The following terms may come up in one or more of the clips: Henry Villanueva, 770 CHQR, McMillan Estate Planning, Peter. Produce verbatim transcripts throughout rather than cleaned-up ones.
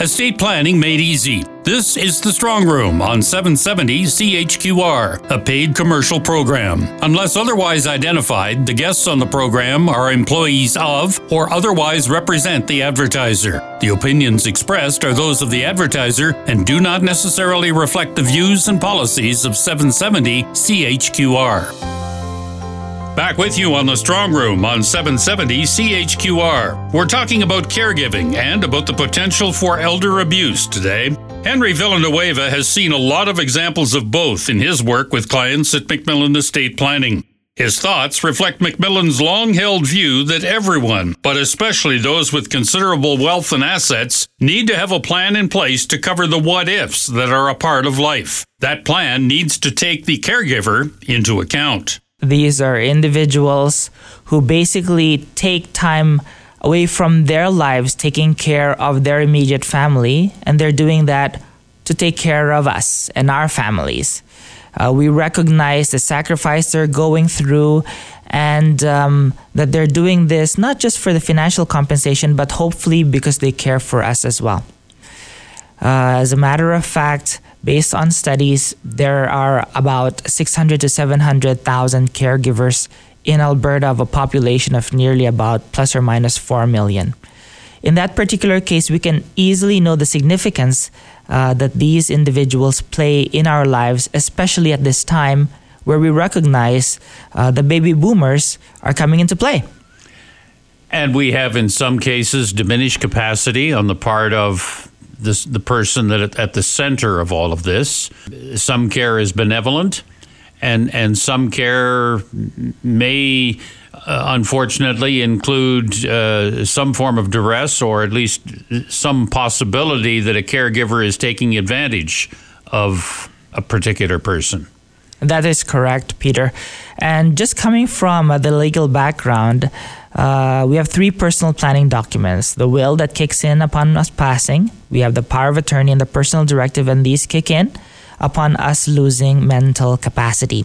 Estate Planning Made Easy. This is The Strong Room on seven seventy C H Q R, a paid commercial program. Unless otherwise identified, the guests on the program are employees of or otherwise represent the advertiser. The opinions expressed are those of the advertiser and do not necessarily reflect the views and policies of seven seventy C H Q R. Back with you on The Strong Room on seven seventy C H Q R. We're talking about caregiving and about the potential for elder abuse today. Henry Villanueva has seen a lot of examples of both in his work with clients at McMillan Estate Planning. His thoughts reflect McMillan's long-held view that everyone, but especially those with considerable wealth and assets, need to have a plan in place to cover the what-ifs that are a part of life. That plan needs to take the caregiver into account. These are individuals who basically take time away from their lives, taking care of their immediate family, and they're doing that to take care of us and our families. Uh, we recognize the sacrifice they're going through and um, that they're doing this not just for the financial compensation, but hopefully because they care for us as well. Uh, as a matter of fact, based on studies, there are about six hundred to seven hundred thousand caregivers in Alberta of a population of nearly about plus or minus four million. In that particular case, we can easily know the significance uh, that these individuals play in our lives, especially at this time where we recognize uh, the baby boomers are coming into play. And we have, in some cases, diminished capacity on the part of This, the person that at the center of all of this. Some care is benevolent, and, and some care may, uh, unfortunately, include uh, some form of duress, or at least some possibility that a caregiver is taking advantage of a particular person. That is correct, Peter. And just coming from the legal background, Uh, we have three personal planning documents. The will that kicks in upon us passing. We have the power of attorney and the personal directive, and these kick in upon us losing mental capacity.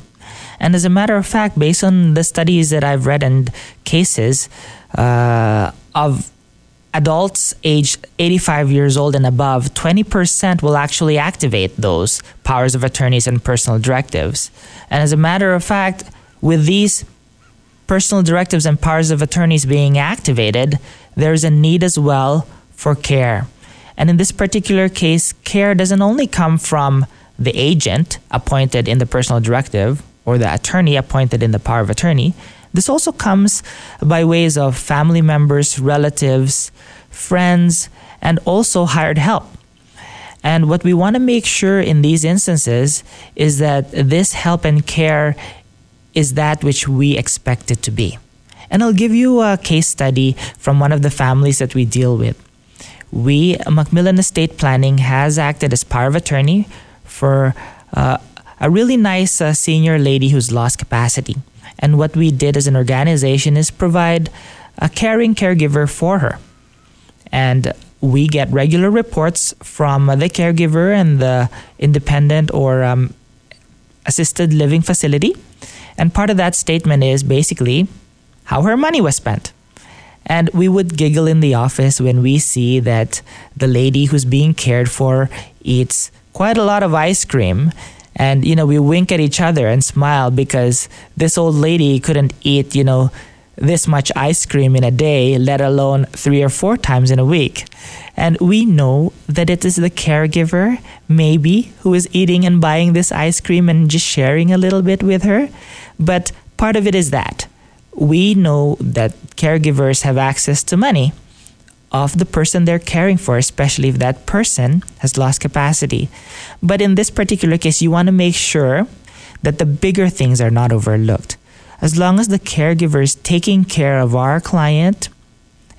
And as a matter of fact, based on the studies that I've read and cases uh, of adults aged eighty-five years old and above, twenty percent will actually activate those powers of attorneys and personal directives. And as a matter of fact, with these personal directives and powers of attorneys being activated, there is a need as well for care. And in this particular case, care doesn't only come from the agent appointed in the personal directive or the attorney appointed in the power of attorney. This also comes by ways of family members, relatives, friends, and also hired help. And what we want to make sure in these instances is that this help and care is that which we expect it to be. And I'll give you a case study from one of the families that we deal with. We, McMillan Estate Planning, has acted as power of attorney for uh, a really nice uh, senior lady who's lost capacity. And what we did as an organization is provide a caring caregiver for her. And we get regular reports from the caregiver and the independent or um, assisted living facility. And part of that statement is basically how her money was spent. And we would giggle in the office when we see that the lady who's being cared for eats quite a lot of ice cream. And, you know, we wink at each other and smile because this old lady couldn't eat, you know, this much ice cream in a day, let alone three or four times in a week. And we know that it is the caregiver, maybe, who is eating and buying this ice cream and just sharing a little bit with her. But part of it is that we know that caregivers have access to money of the person they're caring for, especially if that person has lost capacity. But in this particular case, you want to make sure that the bigger things are not overlooked. As long as the caregiver is taking care of our client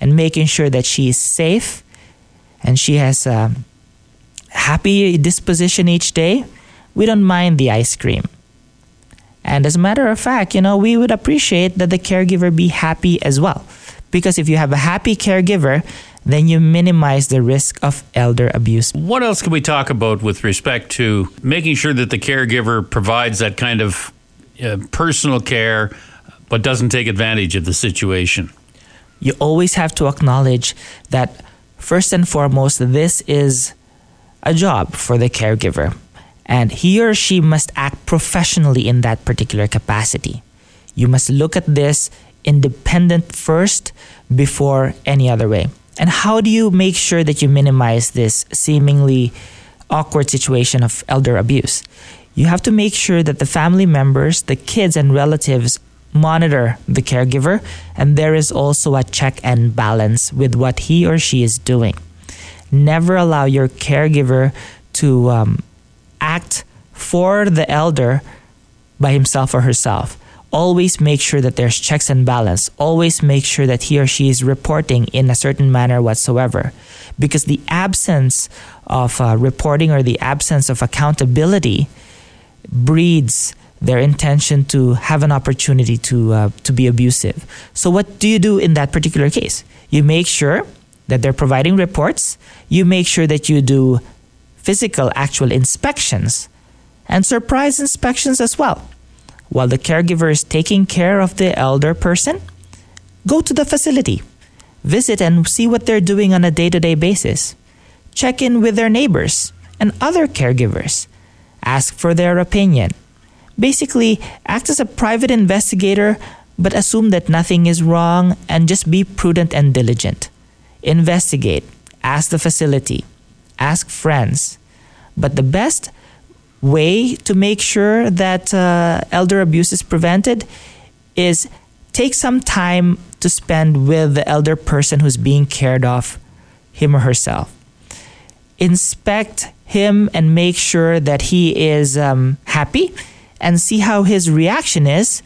and making sure that she is safe and she has a happy disposition each day, we don't mind the ice cream. And as a matter of fact, you know, we would appreciate that the caregiver be happy as well. Because if you have a happy caregiver, then you minimize the risk of elder abuse. What else can we talk about with respect to making sure that the caregiver provides that kind of Uh, personal care, but doesn't take advantage of the situation? You always have to acknowledge that First and foremost, this is a job for the caregiver, and he or she must act professionally in that particular capacity. You must look at this independent first before any other way. And how do you make sure that you minimize this seemingly awkward situation of elder abuse? You have to make sure that the family members, the kids and relatives monitor the caregiver, and there is also a check and balance with what he or she is doing. Never allow your caregiver to um, act for the elder by himself or herself. Always make sure that there's checks and balance. Always make sure that he or she is reporting in a certain manner whatsoever. Because the absence of uh, reporting or the absence of accountability breeds their intention to have an opportunity to uh, to be abusive. So what do you do in that particular case? You make sure that they're providing reports. You make sure that you do physical, actual inspections and surprise inspections as well. While the caregiver is taking care of the elder person, go to the facility. Visit and see what they're doing on a day-to-day basis. Check in with their neighbors and other caregivers. Ask for their opinion. Basically, act as a private investigator, but assume that nothing is wrong and just be prudent and diligent. Investigate. Ask the facility. Ask friends. But the best way to make sure that uh, elder abuse is prevented is take some time to spend with the elder person who's being cared of, him or herself. Inspect him and make sure that he is um, happy, and see how his reaction is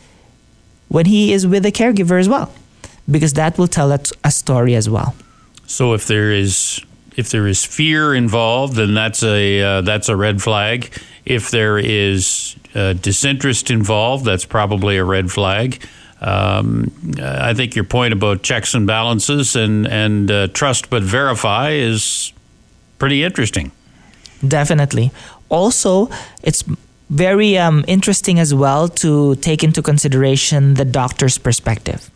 when he is with the caregiver as well, because that will tell a, t- a story as well. So if there is if there is fear involved, then that's a uh, that's a red flag. If there is uh, disinterest involved, that's probably a red flag. Um, I think your point about checks and balances and and uh, trust but verify is pretty interesting. Definitely. Also, it's very um, interesting as well to take into consideration the doctor's perspective.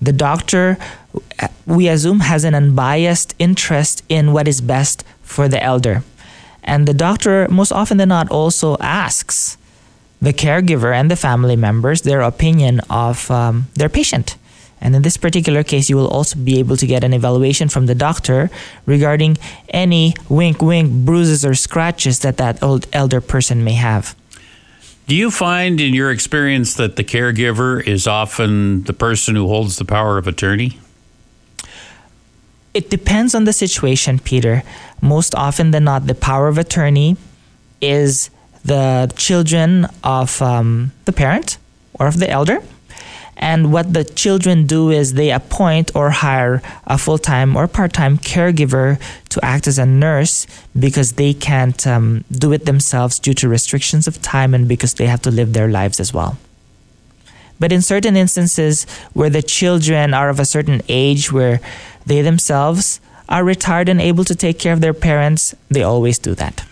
The doctor, we assume, has an unbiased interest in what is best for the elder. And the doctor, most often than not, also asks the caregiver and the family members their opinion of um, their patient. And in this particular case, you will also be able to get an evaluation from the doctor regarding any wink, wink, bruises or scratches that that old elder person may have. Do you find in your experience that the caregiver is often the person who holds the power of attorney? It depends on the situation, Peter. Most often than not, the power of attorney is the children of um, the parent or of the elder. And what the children do is they appoint or hire a full-time or part-time caregiver to act as a nurse, because they can't um, do it themselves due to restrictions of time and because they have to live their lives as well. But in certain instances where the children are of a certain age where they themselves are retired and able to take care of their parents, they always do that.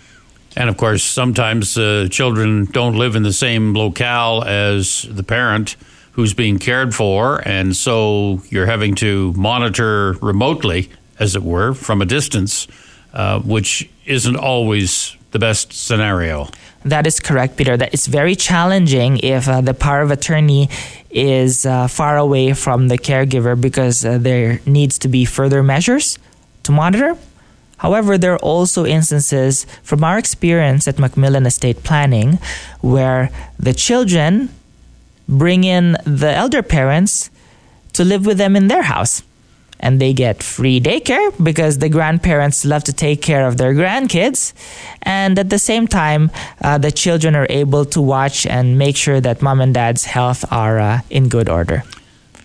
And of course, sometimes uh, children don't live in the same locale as the parent who's being cared for, and so you're having to monitor remotely, as it were, from a distance, uh, which isn't always the best scenario. That is correct, Peter. That it's very challenging if uh, the power of attorney is uh, far away from the caregiver, because uh, there needs to be further measures to monitor. However, there are also instances from our experience at McMillan Estate Planning where the children bring in the elder parents to live with them in their house. And they get free daycare because the grandparents love to take care of their grandkids. And at the same time, uh, the children are able to watch and make sure that mom and dad's health are uh, in good order.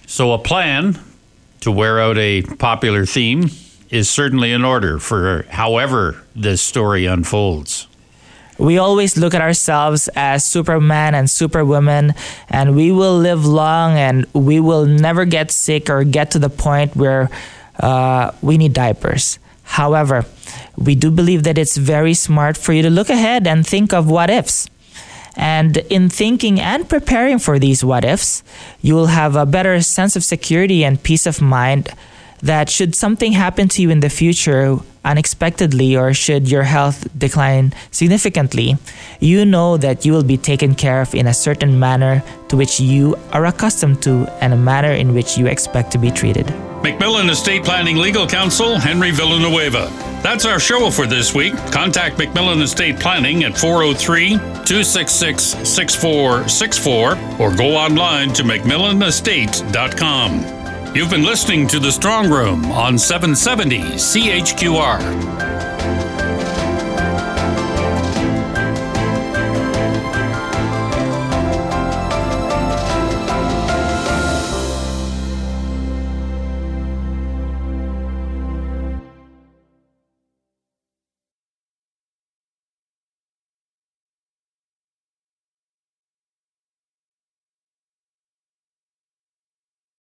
So a plan, to wear out a popular theme, is certainly in order for however this story unfolds. We always look at ourselves as Superman and Superwoman, and we will live long and we will never get sick or get to the point where uh, we need diapers. However, we do believe that it's very smart for you to look ahead and think of what ifs. And in thinking and preparing for these what ifs, you will have a better sense of security and peace of mind that should something happen to you in the future unexpectedly, or should your health decline significantly, you know that you will be taken care of in a certain manner to which you are accustomed to and a manner in which you expect to be treated. McMillan Estate Planning Legal Counsel, Henry Villanueva. That's our show for this week. Contact McMillan Estate Planning at four oh three, two six six, six four six four or go online to mcmillan estate dot com. You've been listening to The Strong Room on seven seventy C H Q R.